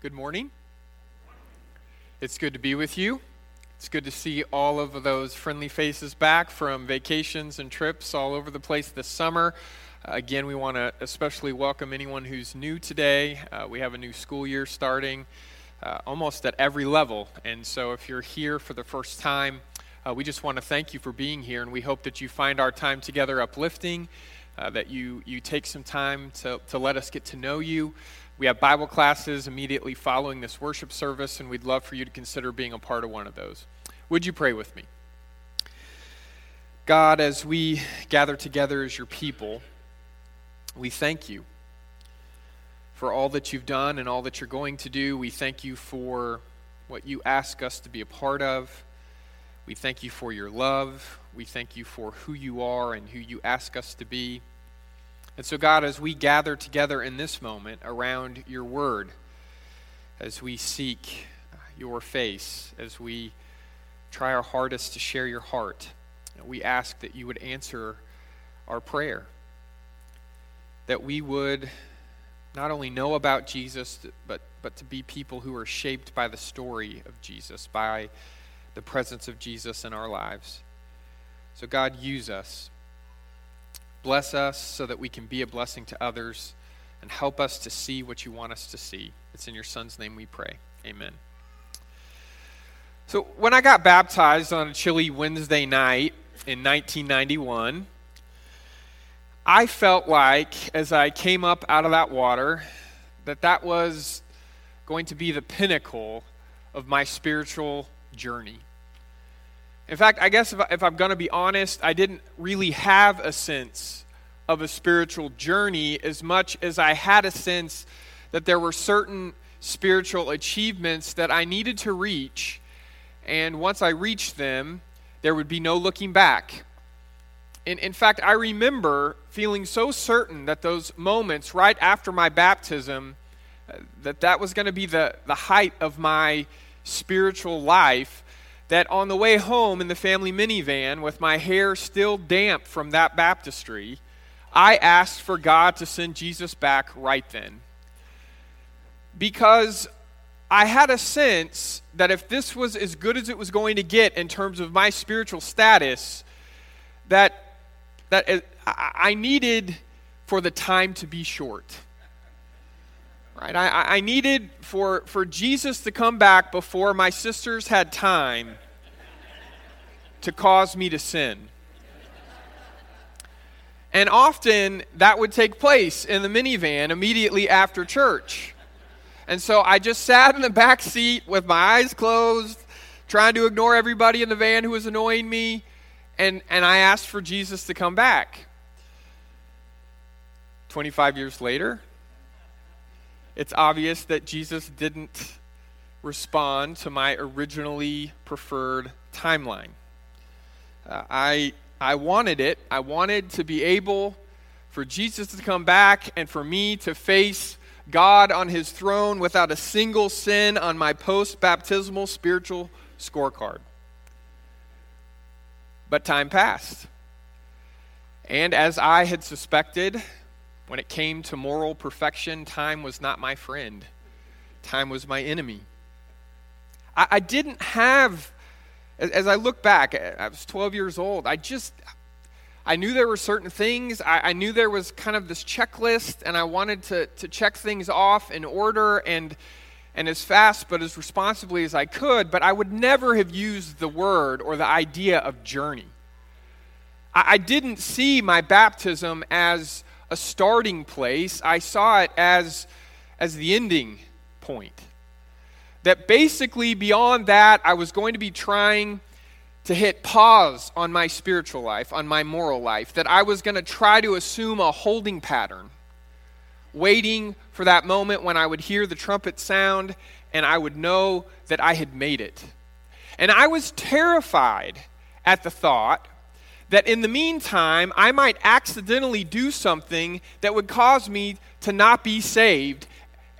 Good morning. It's good to be with you. It's good to see all of those friendly faces back from vacations and trips all over the place this summer. Again, we want to especially welcome anyone who's new today. We have a new school year starting almost at every level. And so if you're here for the first time, we just want to thank you for being here. And we hope that you find our time together uplifting, that you take some time to let us get to know you. We have Bible classes immediately following this worship service, and we'd love for you to consider being a part of one of those. Would you pray with me? God, as we gather together as your people, we thank you for all that you've done and all that you're going to do. We thank you for what you ask us to be a part of. We thank you for your love. We thank you for who you are and who you ask us to be. And so, God, as we gather together in this moment around your word, as we seek your face, as we try our hardest to share your heart, we ask that you would answer our prayer, that we would not only know about Jesus, but to be people who are shaped by the story of Jesus, by the presence of Jesus in our lives. So, God, use us. Bless us so that we can be a blessing to others, and help us to see what you want us to see. It's in your Son's name we pray. Amen. So when I got baptized on a chilly Wednesday night in 1991, I felt like as I came up out of that water that was going to be the pinnacle of my spiritual journey. In fact, I guess if I'm going to be honest, I didn't really have a sense of a spiritual journey as much as I had a sense that there were certain spiritual achievements that I needed to reach, and once I reached them, there would be no looking back. And in fact, I remember feeling so certain that those moments right after my baptism, that was going to be the height of my spiritual life, that on the way home in the family minivan with my hair still damp from that baptistry, I asked for God to send Jesus back right then. Because I had a sense that if this was as good as it was going to get in terms of my spiritual status, that I needed for the time to be short. Right? I needed for Jesus to come back before my sisters had time to cause me to sin. And often that would take place in the minivan immediately after church. And so I just sat in the back seat with my eyes closed, trying to ignore everybody in the van who was annoying me, and I asked for Jesus to come back. 25 years later, it's obvious that Jesus didn't respond to my originally preferred timeline. I wanted it. I wanted to be able for Jesus to come back and for me to face God on his throne without a single sin on my post-baptismal spiritual scorecard. But time passed. And as I had suspected, when it came to moral perfection, time was not my friend. Time was my enemy. I didn't have, as I look back, I was 12 years old. I knew there were certain things. I knew there was kind of this checklist, and I wanted to check things off in order and as fast but as responsibly as I could, but I would never have used the word or the idea of journey. I didn't see my baptism as a starting place. I saw it as the ending point. That basically beyond that, I was going to be trying to hit pause on my spiritual life, on my moral life, that I was going to try to assume a holding pattern, waiting for that moment when I would hear the trumpet sound and I would know that I had made it. And I was terrified at the thought that in the meantime, I might accidentally do something that would cause me to not be saved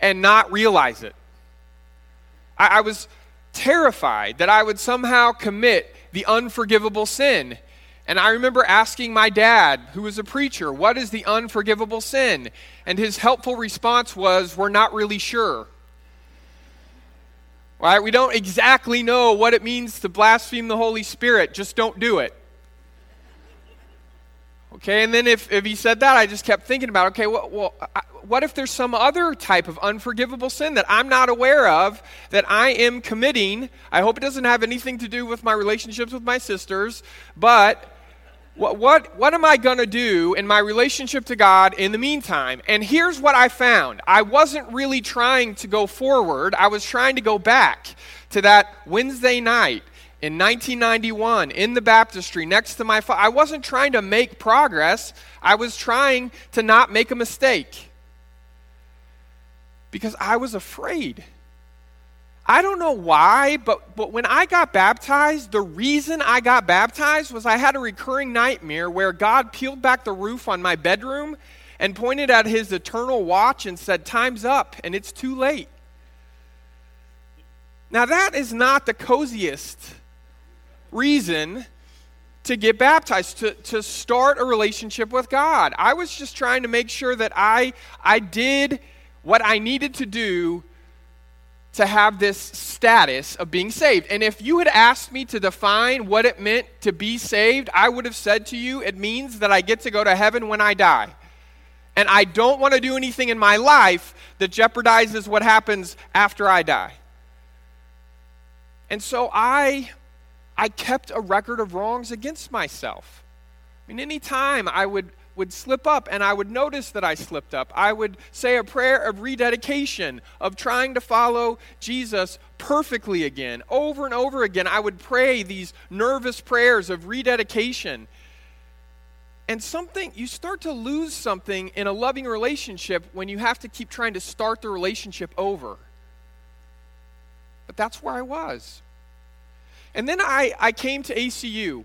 and not realize it. I was terrified that I would somehow commit the unforgivable sin. And I remember asking my dad, who was a preacher, what is the unforgivable sin? And his helpful response was, we're not really sure. Right? We don't exactly know what it means to blaspheme the Holy Spirit. Just don't do it. Okay, and then if he said that, I just kept thinking about, okay, what if there's some other type of unforgivable sin that I'm not aware of that I am committing? I hope it doesn't have anything to do with my relationships with my sisters, but what am I going to do in my relationship to God in the meantime? And here's what I found. I wasn't really trying to go forward. I was trying to go back to that Wednesday night in 1991, in the baptistry, next to my father. I wasn't trying to make progress. I was trying to not make a mistake because I was afraid. I don't know why, but when I got baptized, the reason I got baptized was I had a recurring nightmare where God peeled back the roof on my bedroom and pointed at his eternal watch and said, "Time's up and it's too late." Now that is not the coziest reason to get baptized, to start a relationship with God. I was just trying to make sure that I did what I needed to do to have this status of being saved. And if you had asked me to define what it meant to be saved, I would have said to you, it means that I get to go to heaven when I die. And I don't want to do anything in my life that jeopardizes what happens after I die. And so I kept a record of wrongs against myself. I mean, any time I would slip up and I would notice that I slipped up, I would say a prayer of rededication, of trying to follow Jesus perfectly again. Over and over again, I would pray these nervous prayers of rededication. And you start to lose something in a loving relationship when you have to keep trying to start the relationship over. But that's where I was. And then I came to ACU,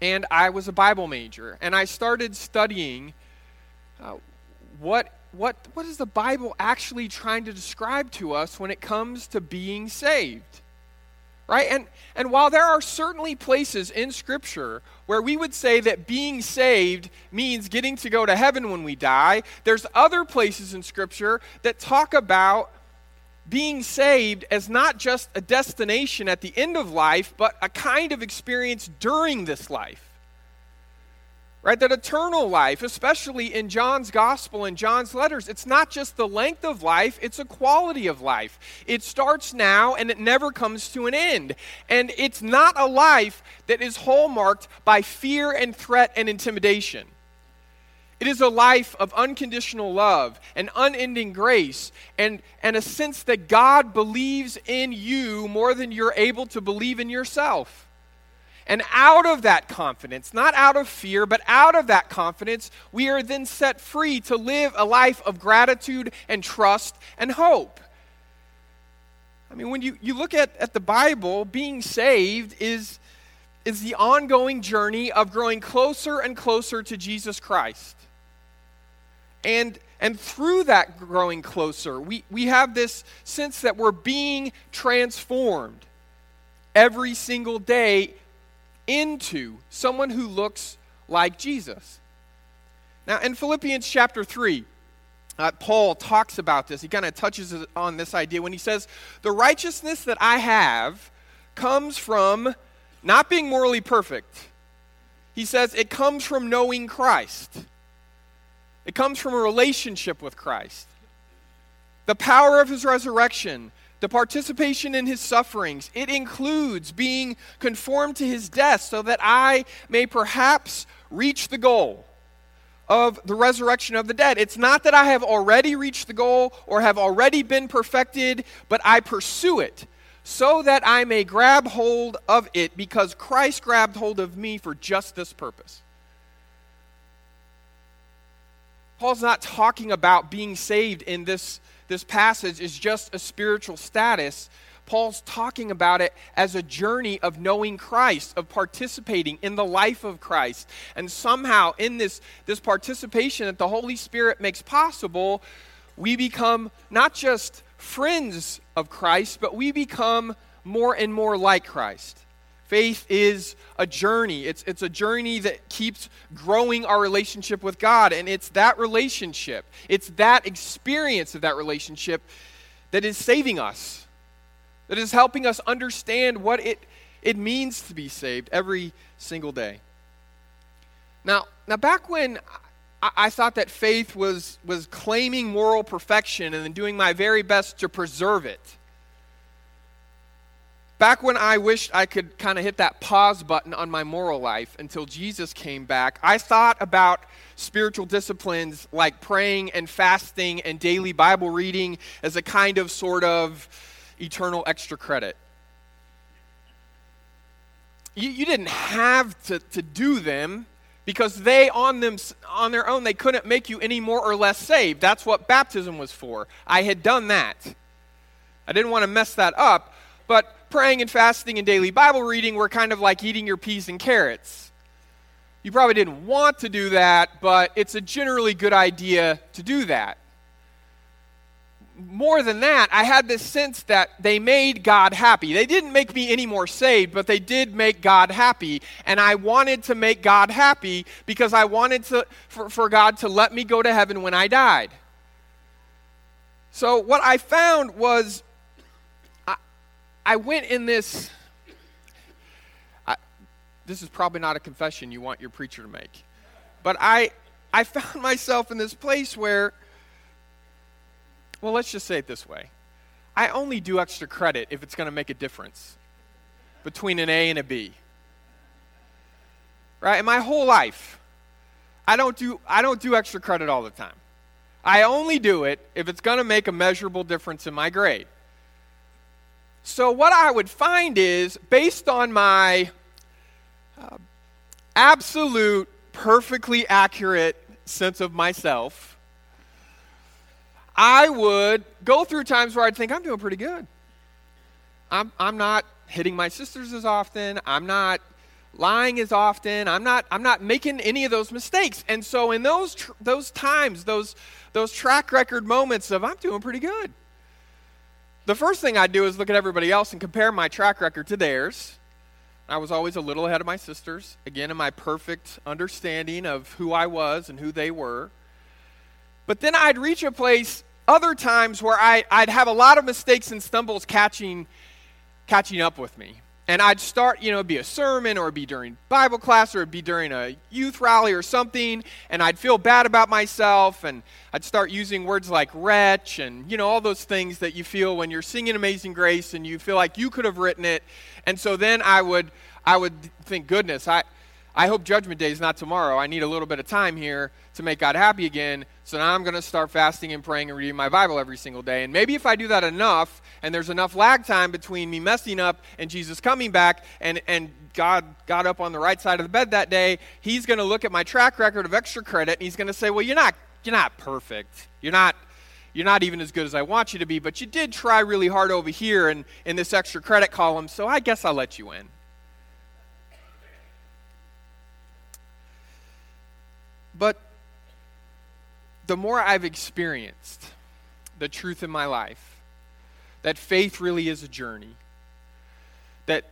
and I was a Bible major, and I started studying what is the Bible actually trying to describe to us when it comes to being saved, right? And while there are certainly places in Scripture where we would say that being saved means getting to go to heaven when we die, there's other places in Scripture that talk about being saved as not just a destination at the end of life, but a kind of experience during this life, right? That eternal life, especially in John's gospel and John's letters, it's not just the length of life, it's a quality of life. It starts now and it never comes to an end. And it's not a life that is hallmarked by fear and threat and intimidation. It is a life of unconditional love and unending grace and a sense that God believes in you more than you're able to believe in yourself. And out of that confidence, not out of fear, but out of that confidence, we are then set free to live a life of gratitude and trust and hope. I mean, when you look at the Bible, being saved is the ongoing journey of growing closer and closer to Jesus Christ. And through that growing closer, we have this sense that we're being transformed every single day into someone who looks like Jesus. Now, in Philippians chapter 3, Paul talks about this. He kind of touches on this idea when he says, "The righteousness that I have comes from not being morally perfect." He says it comes from knowing Christ. It comes from a relationship with Christ. The power of his resurrection, the participation in his sufferings, it includes being conformed to his death so that I may perhaps reach the goal of the resurrection of the dead. It's not that I have already reached the goal or have already been perfected, but I pursue it, so that I may grab hold of it, because Christ grabbed hold of me for just this purpose. Paul's not talking about being saved in this passage is just a spiritual status. Paul's talking about it as a journey of knowing Christ, of participating in the life of Christ. And somehow in this participation that the Holy Spirit makes possible, we become not just friends of Christ, but we become more and more like Christ. Faith is a journey. It's a journey that keeps growing our relationship with God, and it's that relationship, it's that experience of that relationship that is saving us. that is helping us understand what it means to be saved every single day. Now back when I thought that faith was claiming moral perfection and then doing my very best to preserve it, back when I wished I could kind of hit that pause button on my moral life until Jesus came back, I thought about spiritual disciplines like praying and fasting and daily Bible reading as a kind of sort of eternal extra credit. You didn't have to do them because they on their own, they couldn't make you any more or less saved. That's what baptism was for. I had done that. I didn't want to mess that up, but praying and fasting and daily Bible reading were kind of like eating your peas and carrots. You probably didn't want to do that, but it's a generally good idea to do that. More than that, I had this sense that they made God happy. They didn't make me any more saved, but they did make God happy. And I wanted to make God happy because I wanted for God to let me go to heaven when I died. So what I found was I went in this, this is probably not a confession you want your preacher to make, but I found myself in this place where, well, let's just say it this way. I only do extra credit if it's going to make a difference between an A and a B. Right? In my whole life, I don't do extra credit all the time. I only do it if it's going to make a measurable difference in my grade. So what I would find is, based on my absolute, perfectly accurate sense of myself, I would go through times where I'd think, I'm doing pretty good. I'm not hitting my sisters as often. I'm not lying as often. I'm not making any of those mistakes. And so in those times, those track record moments of I'm doing pretty good, the first thing I do is look at everybody else and compare my track record to theirs. I was always a little ahead of my sisters, again, in my perfect understanding of who I was and who they were. But then I'd reach a place other times where I'd have a lot of mistakes and stumbles catching up with me. And I'd start, it'd be a sermon, or it'd be during Bible class, or it'd be during a youth rally or something, and I'd feel bad about myself, and I'd start using words like wretch and, all those things that you feel when you're singing Amazing Grace and you feel like you could have written it. And so then I would think, goodness, I hope Judgment Day is not tomorrow. I need a little bit of time here to make God happy again, so now I'm going to start fasting and praying and reading my Bible every single day. And maybe if I do that enough, and there's enough lag time between me messing up and Jesus coming back, and God got up on the right side of the bed that day, he's going to look at my track record of extra credit, and he's going to say, well, you're not perfect. You're not even as good as I want you to be, but you did try really hard over here in this extra credit column, so I guess I'll let you in. But the more I've experienced the truth in my life, that faith really is a journey, that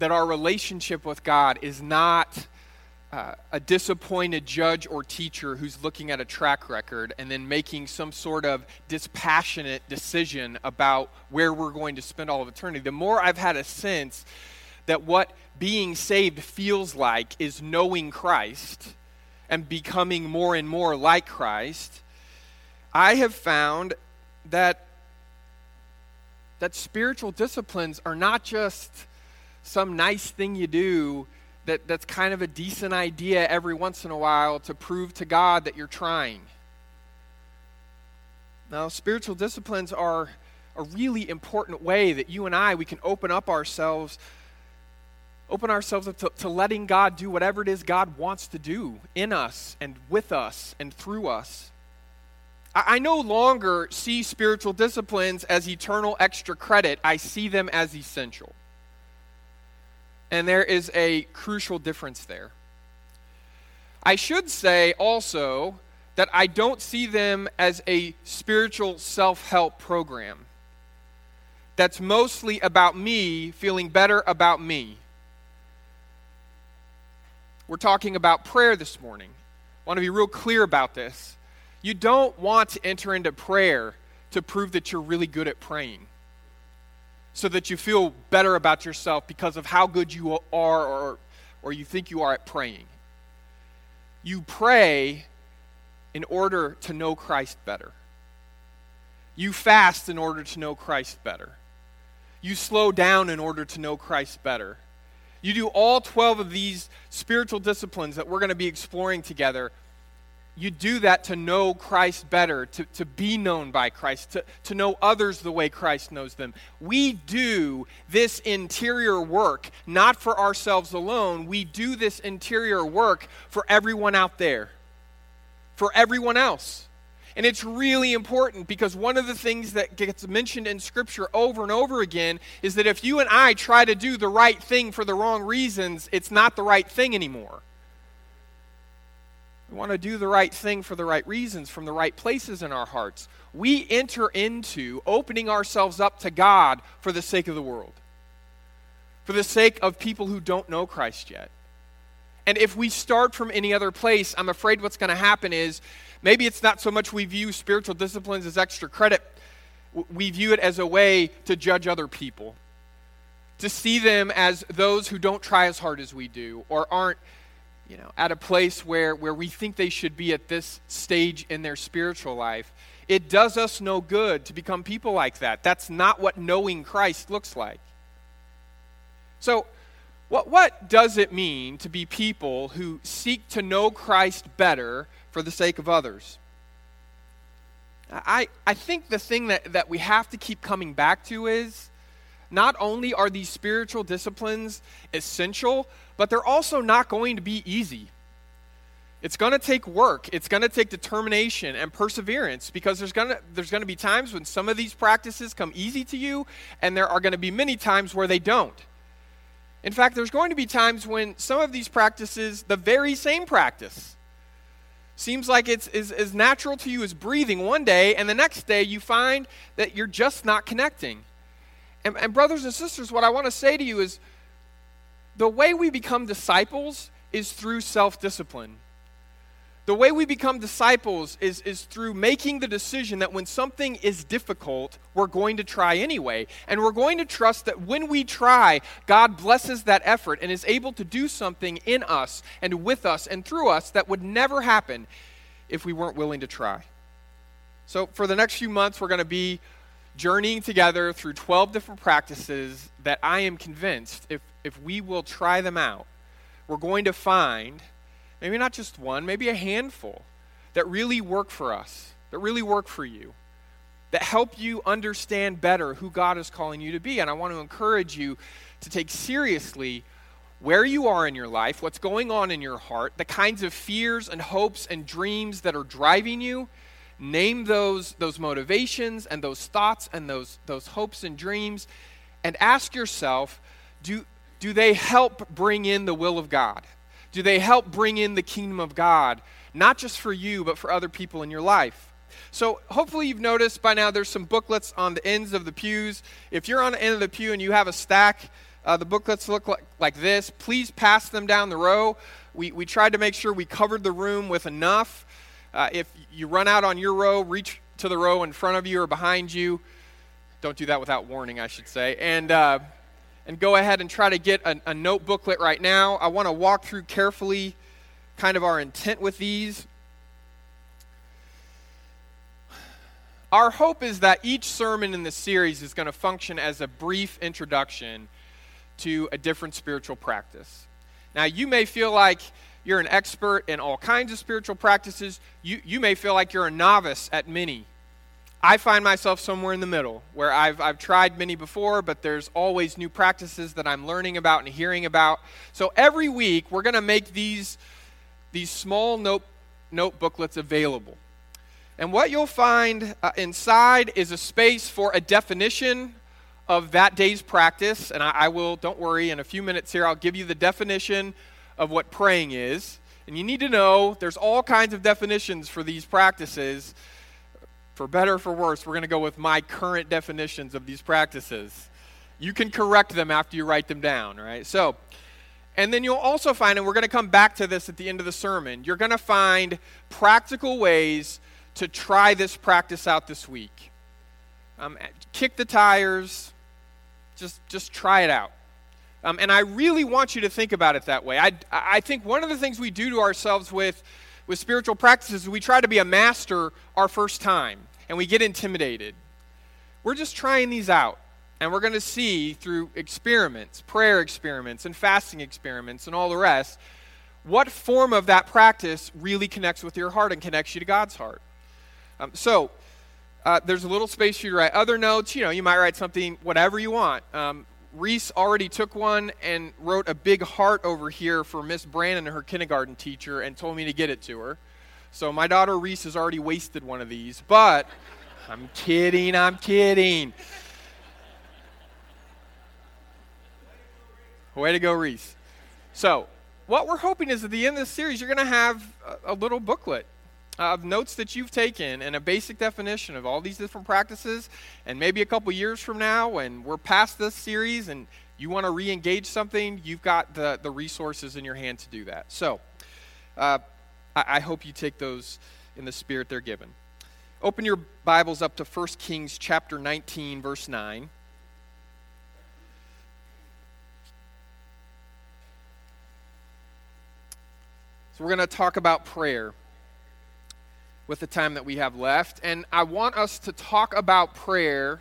our relationship with God is not a disappointed judge or teacher who's looking at a track record and then making some sort of dispassionate decision about where we're going to spend all of eternity. The more I've had a sense that what being saved feels like is knowing Christ and becoming more and more like Christ, I have found that spiritual disciplines are not just some nice thing you do that's kind of a decent idea every once in a while to prove to God that you're trying. Now, spiritual disciplines are a really important way that you and we can open ourselves up to letting God do whatever it is God wants to do in us and with us and through us. I no longer see spiritual disciplines as eternal extra credit. I see them as essential. And there is a crucial difference there. I should say also that I don't see them as a spiritual self-help program that's mostly about me feeling better about me. We're talking about prayer this morning. I want to be real clear about this. You don't want to enter into prayer to prove that you're really good at praying. so that you feel better about yourself because of how good you are or you think you are at praying. You pray in order to know Christ better. You fast in order to know Christ better. You slow down in order to know Christ better. You do all 12 of these spiritual disciplines that we're going to be exploring together. You do that to know Christ better, to be known by Christ, to know others the way Christ knows them. We do this interior work, not for ourselves alone. We do this interior work for everyone out there, for everyone else. And it's really important because one of the things that gets mentioned in Scripture over and over again is that if you and I try to do the right thing for the wrong reasons, it's not the right thing anymore. We want to do the right thing for the right reasons, from the right places in our hearts. We enter into opening ourselves up to God for the sake of the world, for the sake of people who don't know Christ yet. And if we start from any other place, I'm afraid what's going to happen is, maybe it's not so much we view spiritual disciplines as extra credit. We view it as a way to judge other people, to see them as those who don't try as hard as we do or aren't, at a place where we think they should be at this stage in their spiritual life. It does us no good to become people like that. That's not what knowing Christ looks like. So what does it mean to be people who seek to know Christ better for the sake of others? I think the thing that we have to keep coming back to is not only are these spiritual disciplines essential, but they're also not going to be easy. It's going to take work. It's going to take determination and perseverance because there's going to be times when some of these practices come easy to you, and there are going to be many times where they don't. In fact, there's going to be times when some of these practices, the very same practice, seems like it's as natural to you as breathing one day, and the next day you find that you're just not connecting. And brothers and sisters, what I want to say to you is the way we become disciples is through self-discipline. The way we become disciples is through making the decision that when something is difficult, we're going to try anyway. And we're going to trust that when we try, God blesses that effort and is able to do something in us and with us and through us that would never happen if we weren't willing to try. So for the next few months, we're going to be journeying together through 12 different practices that I am convinced if we will try them out, we're going to find, maybe not just one, maybe a handful, that really work for us, that really work for you, that help you understand better who God is calling you to be. And I want to encourage you to take seriously where you are in your life, what's going on in your heart, the kinds of fears and hopes and dreams that are driving you. Name those motivations and those thoughts and those hopes and dreams, and ask yourself, do they help bring in the will of God? Do they help bring in the kingdom of God, not just for you, but for other people in your life? So hopefully you've noticed by now there's some booklets on the ends of the pews. If you're on the end of the pew and you have a stack, the booklets look like this. Please pass them down the row. We tried to make sure we covered the room with enough. If you run out on your row, reach to the row in front of you or behind you. Don't do that without warning, I should say. And go ahead and try to get a notebooklet right now. I want to walk through carefully kind of our intent with these. Our hope is that each sermon in this series is going to function as a brief introduction to a different spiritual practice. Now, you may feel like you're an expert in all kinds of spiritual practices. You may feel like you're a novice at many. I find myself somewhere in the middle where I've tried many before, but there's always new practices that I'm learning about and hearing about. So every week, we're going to make these small notebooklets available. And what you'll find inside is a space for a definition of that day's practice. And I will, don't worry, in a few minutes here, I'll give you the definition of what praying is. And you need to know there's all kinds of definitions for these practices. For better or for worse, we're going to go with my current definitions of these practices. You can correct them after you write them down, right? So, and then you'll also find, and we're going to come back to this at the end of the sermon, you're going to find practical ways to try this practice out this week. Kick the tires, Just try it out. And I really want you to think about it that way. I think one of the things we do to ourselves with spiritual practices is we try to be a master our first time, and we get intimidated. We're just trying these out, and we're going to see through experiments, prayer experiments, and fasting experiments, and all the rest, what form of that practice really connects with your heart and connects you to God's heart. There's a little space for you to write other notes. You know, you might write something, whatever you want. Reese already took one and wrote a big heart over here for Miss Brandon, her kindergarten teacher, and told me to get it to her. So my daughter Reese has already wasted one of these, but I'm kidding. Way to go, Reese. So what we're hoping is at the end of this series, you're going to have a little booklet of notes that you've taken and a basic definition of all these different practices, and maybe a couple years from now when we're past this series and you want to re-engage something, you've got the resources in your hand to do that. So I hope you take those in the spirit they're given. Open your Bibles up to 1 Kings chapter 19, verse 9. So we're going to talk about prayer with the time that we have left. And I want us to talk about prayer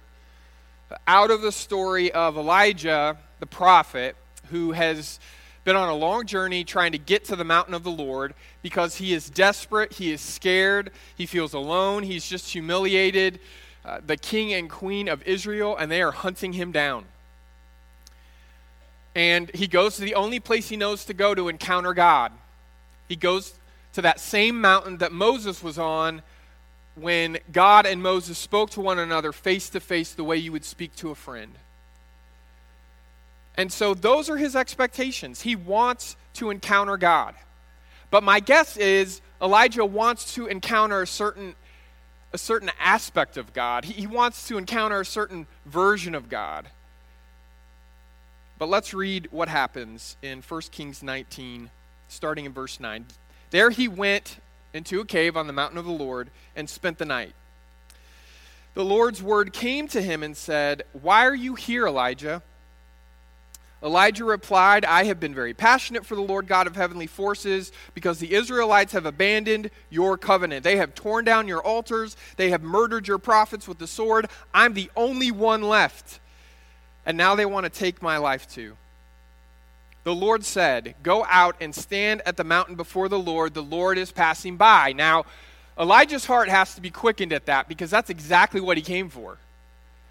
out of the story of Elijah, the prophet, who has been on a long journey trying to get to the mountain of the Lord because he is desperate, he is scared, he feels alone, he's just humiliated. The king and queen of Israel, and they are hunting him down. And he goes to the only place he knows to go to encounter God. He goes to that same mountain that Moses was on when God and Moses spoke to one another face to face the way you would speak to a friend. And so those are his expectations. He wants to encounter God. But my guess is Elijah wants to encounter a certain aspect of God. He wants to encounter a certain version of God. But let's read what happens in 1 Kings 19, starting in verse 9. There he went into a cave on the mountain of the Lord and spent the night. The Lord's word came to him and said, "Why are you here, Elijah?" Elijah replied, "I have been very passionate for the Lord God of heavenly forces because the Israelites have abandoned your covenant. They have torn down your altars. They have murdered your prophets with the sword. I'm the only one left. And now they want to take my life too." The Lord said, "Go out and stand at the mountain before the Lord. The Lord is passing by." Now, Elijah's heart has to be quickened at that because that's exactly what he came for.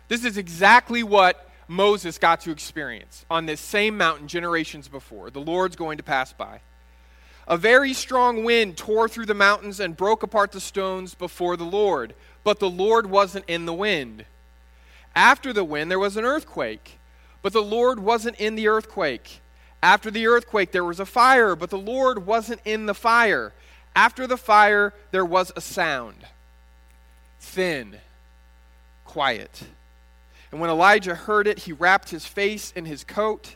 This is exactly what Moses got to experience on this same mountain generations before. The Lord's going to pass by. A very strong wind tore through the mountains and broke apart the stones before the Lord, but the Lord wasn't in the wind. After the wind, there was an earthquake, but the Lord wasn't in the earthquake. After the earthquake, there was a fire, but the Lord wasn't in the fire. After the fire, there was a sound. Thin, quiet. And when Elijah heard it, he wrapped his face in his coat.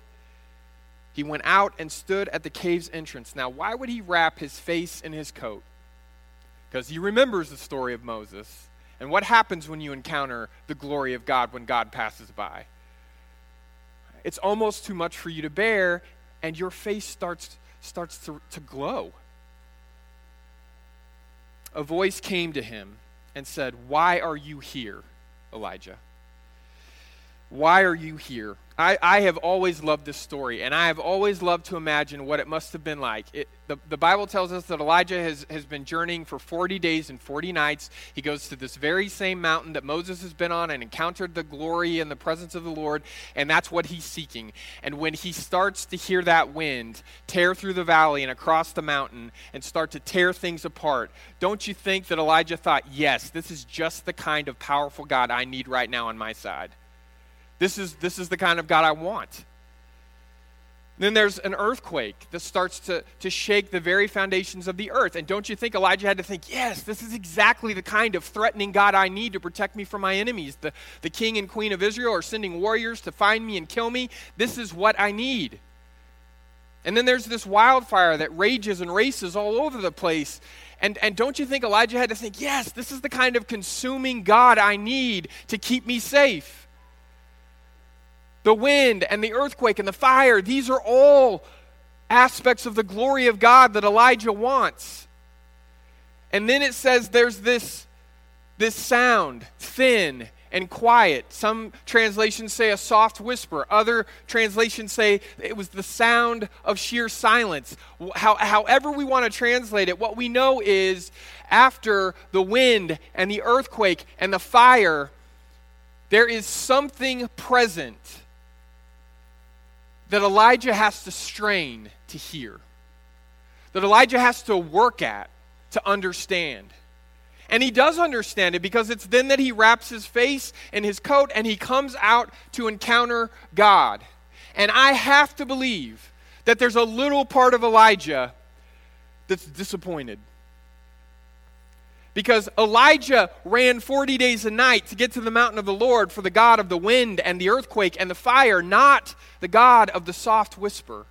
He went out and stood at the cave's entrance. Now, why would he wrap his face in his coat? Because he remembers the story of Moses. And what happens when you encounter the glory of God when God passes by? It's almost too much for you to bear, and your face starts to glow. A voice came to him and said, "Why are you here, Elijah? Why are you here?" I have always loved this story, and I have always loved to imagine what it must have been like. The Bible tells us that Elijah has been journeying for 40 days and 40 nights. He goes to this very same mountain that Moses has been on and encountered the glory and the presence of the Lord, and that's what he's seeking. And when he starts to hear that wind tear through the valley and across the mountain and start to tear things apart, don't you think that Elijah thought, yes, this is just the kind of powerful God I need right now on my side? This is the kind of God I want. Then there's an earthquake that starts to shake the very foundations of the earth. And don't you think Elijah had to think, yes, this is exactly the kind of threatening God I need to protect me from my enemies. The king and queen of Israel are sending warriors to find me and kill me. This is what I need. And then there's this wildfire that rages and races all over the place. And don't you think Elijah had to think, yes, this is the kind of consuming God I need to keep me safe. The wind and the earthquake and the fire, these are all aspects of the glory of God that Elijah wants. And then it says there's this sound, thin and quiet. Some translations say a soft whisper. Other translations say it was the sound of sheer silence. However we want to translate it, what we know is after the wind and the earthquake and the fire, there is something present that Elijah has to strain to hear, that Elijah has to work at to understand. And he does understand it, because it's then that he wraps his face in his coat and he comes out to encounter God. And I have to believe that there's a little part of Elijah that's disappointed, because Elijah ran 40 days and nights to get to the mountain of the Lord for the God of the wind and the earthquake and the fire, not the God of the soft whisper.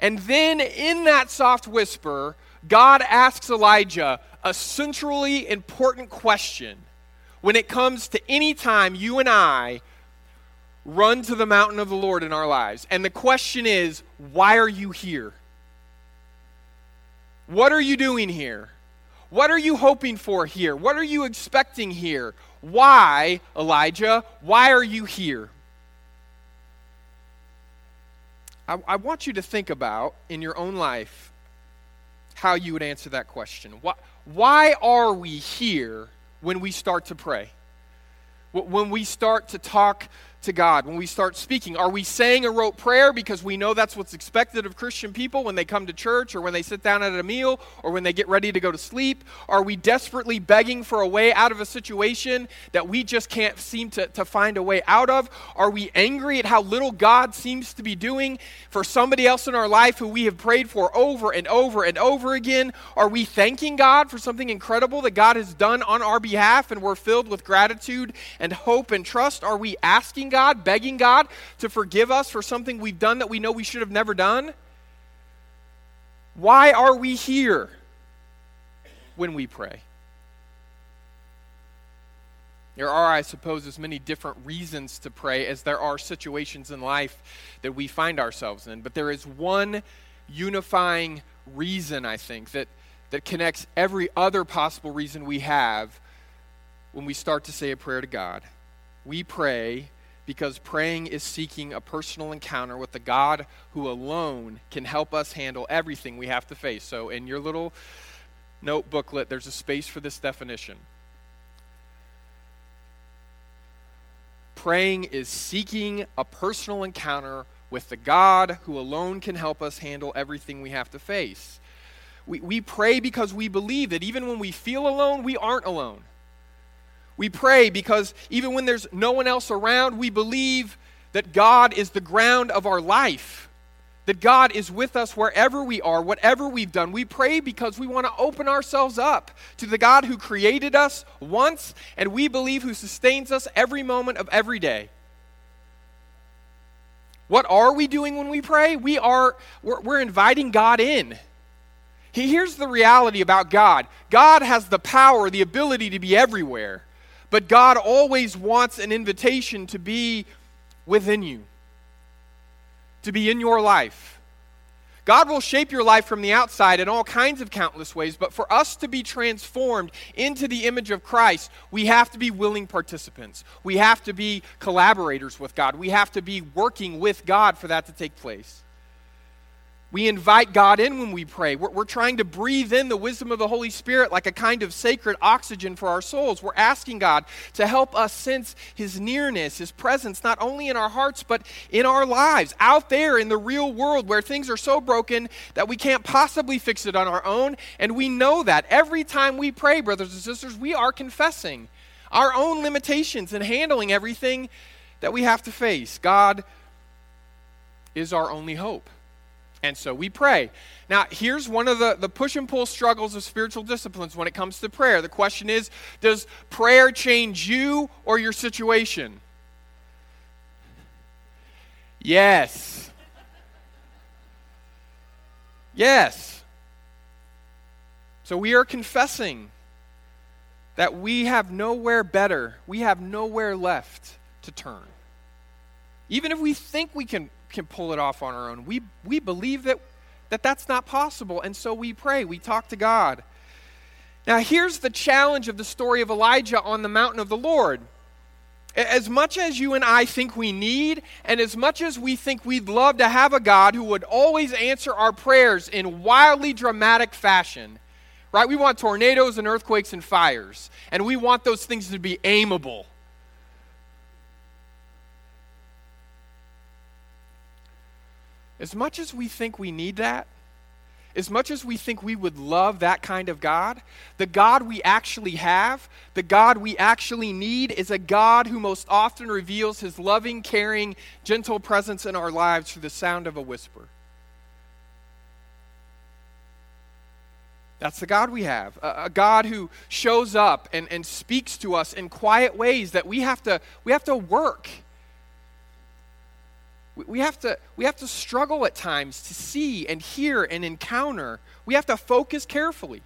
And then in that soft whisper, God asks Elijah a centrally important question when it comes to any time you and I run to the mountain of the Lord in our lives. And the question is, why are you here? What are you doing here? What are you hoping for here? What are you expecting here? Why, Elijah, why are you here? I want you to think about in your own life how you would answer that question. Why are we here when we start to pray? When we start to talk to God, when we start speaking, are we saying a rote prayer because we know that's what's expected of Christian people when they come to church or when they sit down at a meal or when they get ready to go to sleep? Are we desperately begging for a way out of a situation that we just can't seem to find a way out of? Are we angry at how little God seems to be doing for somebody else in our life who we have prayed for over and over and over again? Are we thanking God for something incredible that God has done on our behalf and we're filled with gratitude and hope and trust? Are we asking God, begging God to forgive us for something we've done that we know we should have never done? Why are we here when we pray? There are, I suppose, as many different reasons to pray as there are situations in life that we find ourselves in, but there is one unifying reason, I think, that connects every other possible reason we have when we start to say a prayer to God. We pray because praying is seeking a personal encounter with the God who alone can help us handle everything we have to face. So in your little note booklet, there's a space for this definition. Praying is seeking a personal encounter with the God who alone can help us handle everything we have to face. We pray because we believe that even when we feel alone, we aren't alone. We pray because even when there's no one else around, we believe that God is the ground of our life, that God is with us wherever we are, whatever we've done. We pray because we want to open ourselves up to the God who created us once, and we believe who sustains us every moment of every day. What are we doing when we pray? We're inviting God in. Here's the reality about God. God has the power, the ability to be everywhere. But God always wants an invitation to be within you, to be in your life. God will shape your life from the outside in all kinds of countless ways, but for us to be transformed into the image of Christ, we have to be willing participants. We have to be collaborators with God. We have to be working with God for that to take place. We invite God in when we pray. We're trying to breathe in the wisdom of the Holy Spirit like a kind of sacred oxygen for our souls. We're asking God to help us sense His nearness, His presence, not only in our hearts, but in our lives, out there in the real world where things are so broken that we can't possibly fix it on our own. And we know that. Every time we pray, brothers and sisters, we are confessing our own limitations and handling everything that we have to face. God is our only hope. And so we pray. Now, here's one of the push and pull struggles of spiritual disciplines when it comes to prayer. The question is, does prayer change you or your situation? Yes. Yes. So we are confessing that we have nowhere better, we have nowhere left to turn. Even if we think we can pull it off on our own, we believe that that's not possible, and so we pray, we talk to God. Now here's the challenge of the story of Elijah on the mountain of the Lord. As much as you and I think we need, and as much as we think we'd love to have a God who would always answer our prayers in wildly dramatic fashion, right? We want tornadoes and earthquakes and fires, and we want those things to be aimable. As much as we think we need that, as much as we think we would love that kind of God, the God we actually have, the God we actually need, is a God who most often reveals his loving, caring, gentle presence in our lives through the sound of a whisper. That's the God we have, a God who shows up and speaks to us in quiet ways that we have to work. We have to struggle at times to see and hear and encounter. We have to focus carefully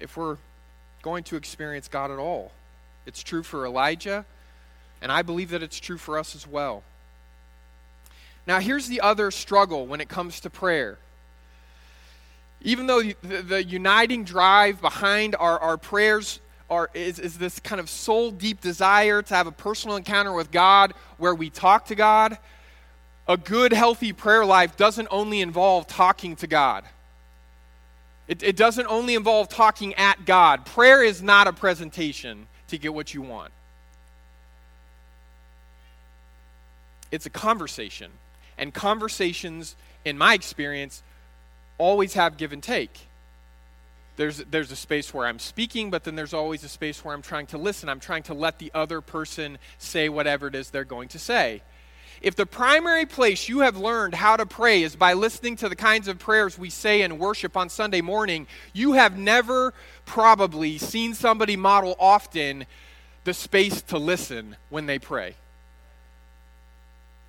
if we're going to experience God at all. It's true for Elijah, and I believe that it's true for us as well. Now, here's the other struggle when it comes to prayer. Even though the uniting drive behind our prayers is this kind of soul deep desire to have a personal encounter with God where we talk to God, a good, healthy prayer life doesn't only involve talking to God. It doesn't only involve talking at God. Prayer is not a presentation to get what you want. It's a conversation. And conversations, in my experience, always have give and take. There's a space where I'm speaking, but then there's always a space where I'm trying to listen. I'm trying to let the other person say whatever it is they're going to say. If the primary place you have learned how to pray is by listening to the kinds of prayers we say in worship on Sunday morning, you have never probably seen somebody model often the space to listen when they pray.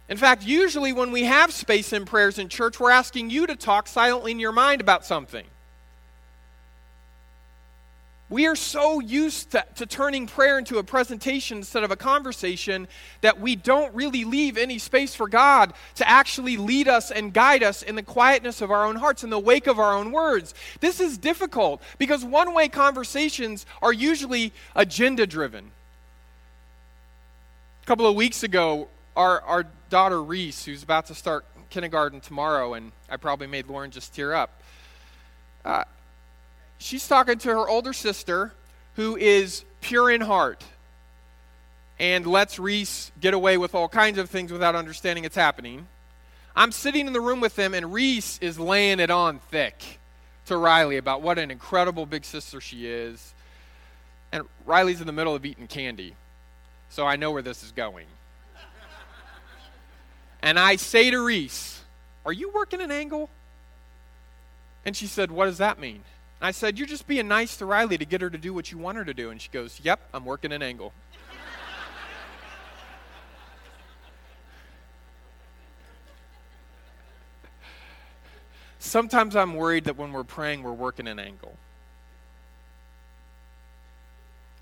In fact, usually when we have space in prayers in church, we're asking you to talk silently in your mind about something. We are so used to turning prayer into a presentation instead of a conversation that we don't really leave any space for God to actually lead us and guide us in the quietness of our own hearts, in the wake of our own words. This is difficult because one-way conversations are usually agenda-driven. A couple of weeks ago, our daughter Reese, who's about to start kindergarten tomorrow, and I probably made Lauren just tear up, she's talking to her older sister who is pure in heart and lets Reese get away with all kinds of things without understanding it's happening. I'm sitting in the room with them, and Reese is laying it on thick to Riley about what an incredible big sister she is. And Riley's in the middle of eating candy, so I know where this is going. And I say to Reese, "Are you working an angle?" And she said, "What does that mean?" I said, "You're just being nice to Riley to get her to do what you want her to do." And she goes, "Yep, I'm working an angle." Sometimes I'm worried that when we're praying, we're working an angle.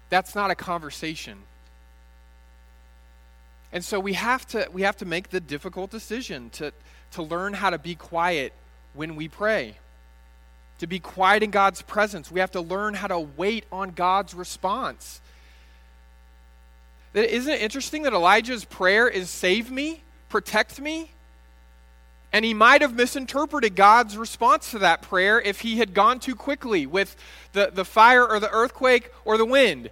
That's not a conversation. And so we have to make the difficult decision to learn how to be quiet when we pray. To be quiet in God's presence, we have to learn how to wait on God's response. Isn't it interesting that Elijah's prayer is, "Save me, protect me"? And he might have misinterpreted God's response to that prayer if he had gone too quickly with the fire or the earthquake or the wind.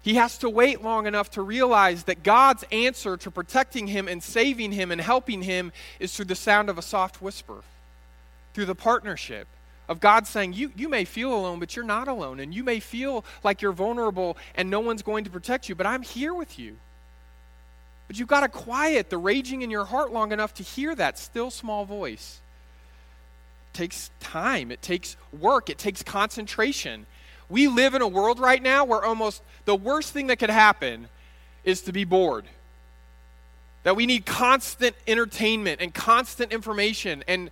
He has to wait long enough to realize that God's answer to protecting him and saving him and helping him is through the sound of a soft whisper. Through the partnership of God saying, you may feel alone, but you're not alone. And you may feel like you're vulnerable and no one's going to protect you, but I'm here with you. But you've got to quiet the raging in your heart long enough to hear that still small voice. It takes time. It takes work. It takes concentration. We live in a world right now where almost the worst thing that could happen is to be bored. That we need constant entertainment and constant information, and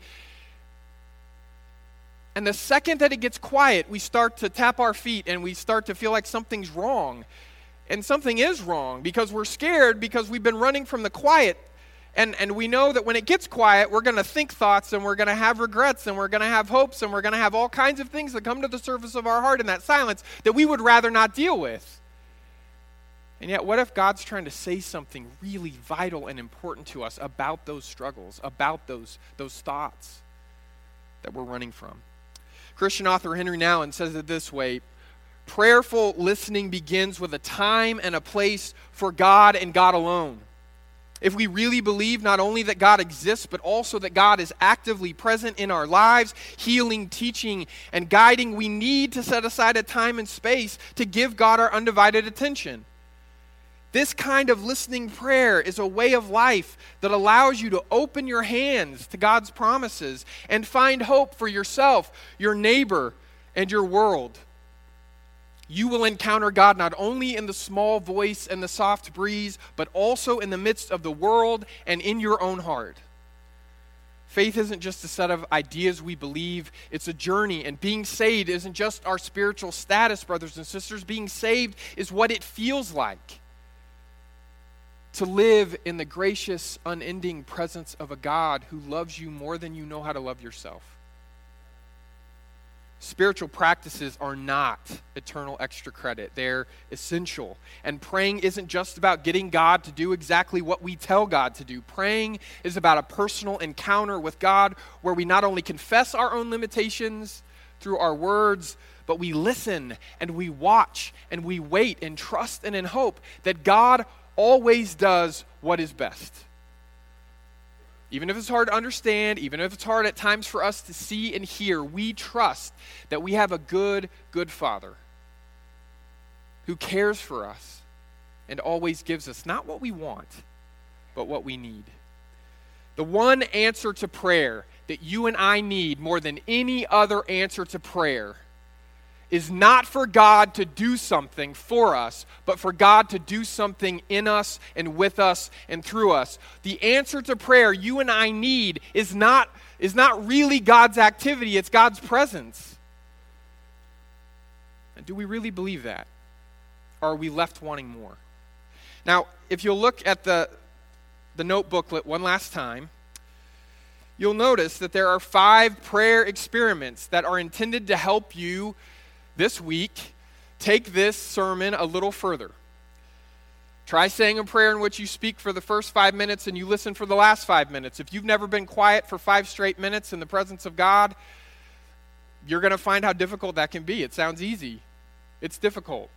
the second that it gets quiet, we start to tap our feet and we start to feel like something's wrong. and something is wrong because we're scared because we've been running from the quiet. And we know that when it gets quiet, we're going to think thoughts and we're going to have regrets and we're going to have hopes and we're going to have all kinds of things that come to the surface of our heart in that silence that we would rather not deal with. And yet, what if God's trying to say something really vital and important to us about those struggles, about those thoughts that we're running from? Christian author Henry Nouwen says it this way: prayerful listening begins with a time and a place for God and God alone. If we really believe not only that God exists, but also that God is actively present in our lives, healing, teaching, and guiding, we need to set aside a time and space to give God our undivided attention. This kind of listening prayer is a way of life that allows you to open your hands to God's promises and find hope for yourself, your neighbor, and your world. You will encounter God not only in the small voice and the soft breeze, but also in the midst of the world and in your own heart. Faith isn't just a set of ideas we believe. It's a journey, and being saved isn't just our spiritual status, brothers and sisters. Being saved is what it feels like to live in the gracious, unending presence of a God who loves you more than you know how to love yourself. Spiritual practices are not eternal extra credit. They're essential. And praying isn't just about getting God to do exactly what we tell God to do. Praying is about a personal encounter with God where we not only confess our own limitations through our words, but we listen and we watch and we wait and trust and in hope that God always does what is best. Even if it's hard to understand, even if it's hard at times for us to see and hear, we trust that we have a good, good Father who cares for us and always gives us not what we want, but what we need. The one answer to prayer that you and I need more than any other answer to prayer is not for God to do something for us, but for God to do something in us and with us and through us. The answer to prayer you and I need is not really God's activity, it's God's presence. And do we really believe that? Or are we left wanting more? Now, if you'll look at the note booklet one last time, you'll notice that there are 5 prayer experiments that are intended to help you this week take this sermon a little further. Try saying a prayer in which you speak for the first 5 minutes and you listen for the last 5 minutes. If you've never been quiet for 5 straight minutes in the presence of God, you're going to find how difficult that can be. It sounds easy. It's difficult.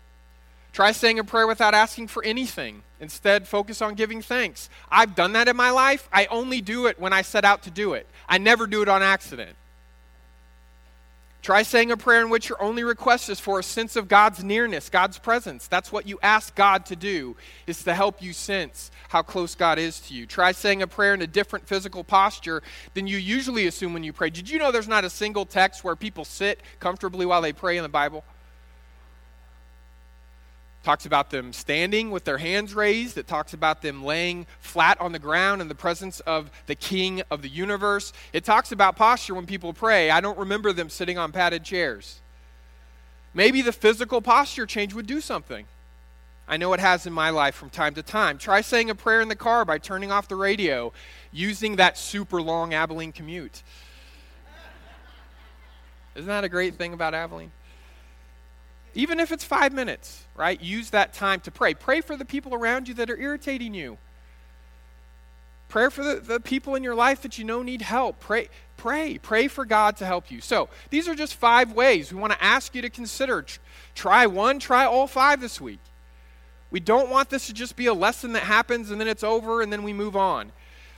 Try saying a prayer without asking for anything. Instead, focus on giving thanks. I've done that in my life. I only do it when I set out to do it. I never do it on accident. Try saying a prayer in which your only request is for a sense of God's nearness, God's presence. That's what you ask God to do, is to help you sense how close God is to you. Try saying a prayer in a different physical posture than you usually assume when you pray. Did you know there's not a single text where people sit comfortably while they pray in the Bible? It talks about them standing with their hands raised. It talks about them laying flat on the ground in the presence of the King of the universe. It talks about posture when people pray. I don't remember them sitting on padded chairs. Maybe the physical posture change would do something. I know it has in my life from time to time. Try saying a prayer in the car by turning off the radio, using that super long Abilene commute. Isn't that a great thing about Abilene? Even if it's 5 minutes, right? Use that time to pray. Pray for the people around you that are irritating you. Pray for the people in your life that you know need help. Pray for God to help you. So these are just 5 ways we want to ask you to consider. Try one, try all 5 this week. We don't want this to just be a lesson that happens and then it's over and then we move on.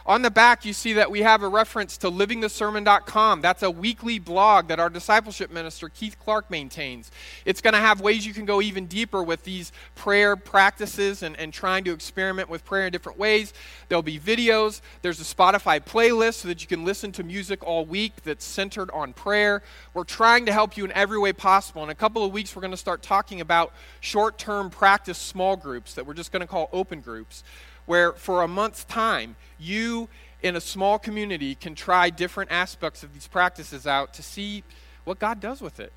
On the back, you see that we have a reference to livingthesermon.com. That's a weekly blog that our discipleship minister, Keith Clark, maintains. It's going to have ways you can go even deeper with these prayer practices and trying to experiment with prayer in different ways. There'll be videos. There's a Spotify playlist so that you can listen to music all week that's centered on prayer. We're trying to help you in every way possible. In a couple of weeks, we're going to start talking about short-term practice small groups that we're just going to call open groups, where for a month's time, you in a small community can try different aspects of these practices out to see what God does with it.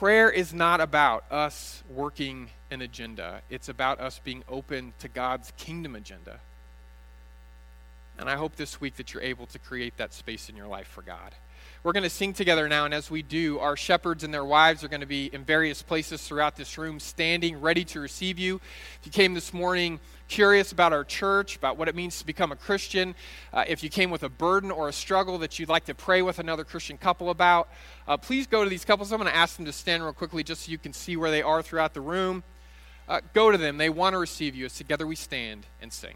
Prayer is not about us working an agenda. It's about us being open to God's kingdom agenda. And I hope this week that you're able to create that space in your life for God. We're going to sing together now, and as we do, our shepherds and their wives are going to be in various places throughout this room, standing ready to receive you. If you came this morning curious about our church, about what it means to become a Christian, if you came with a burden or a struggle that you'd like to pray with another Christian couple about, please go to these couples. I'm going to ask them to stand real quickly just so you can see where they are throughout the room. Go to them. They want to receive you as together we stand and sing.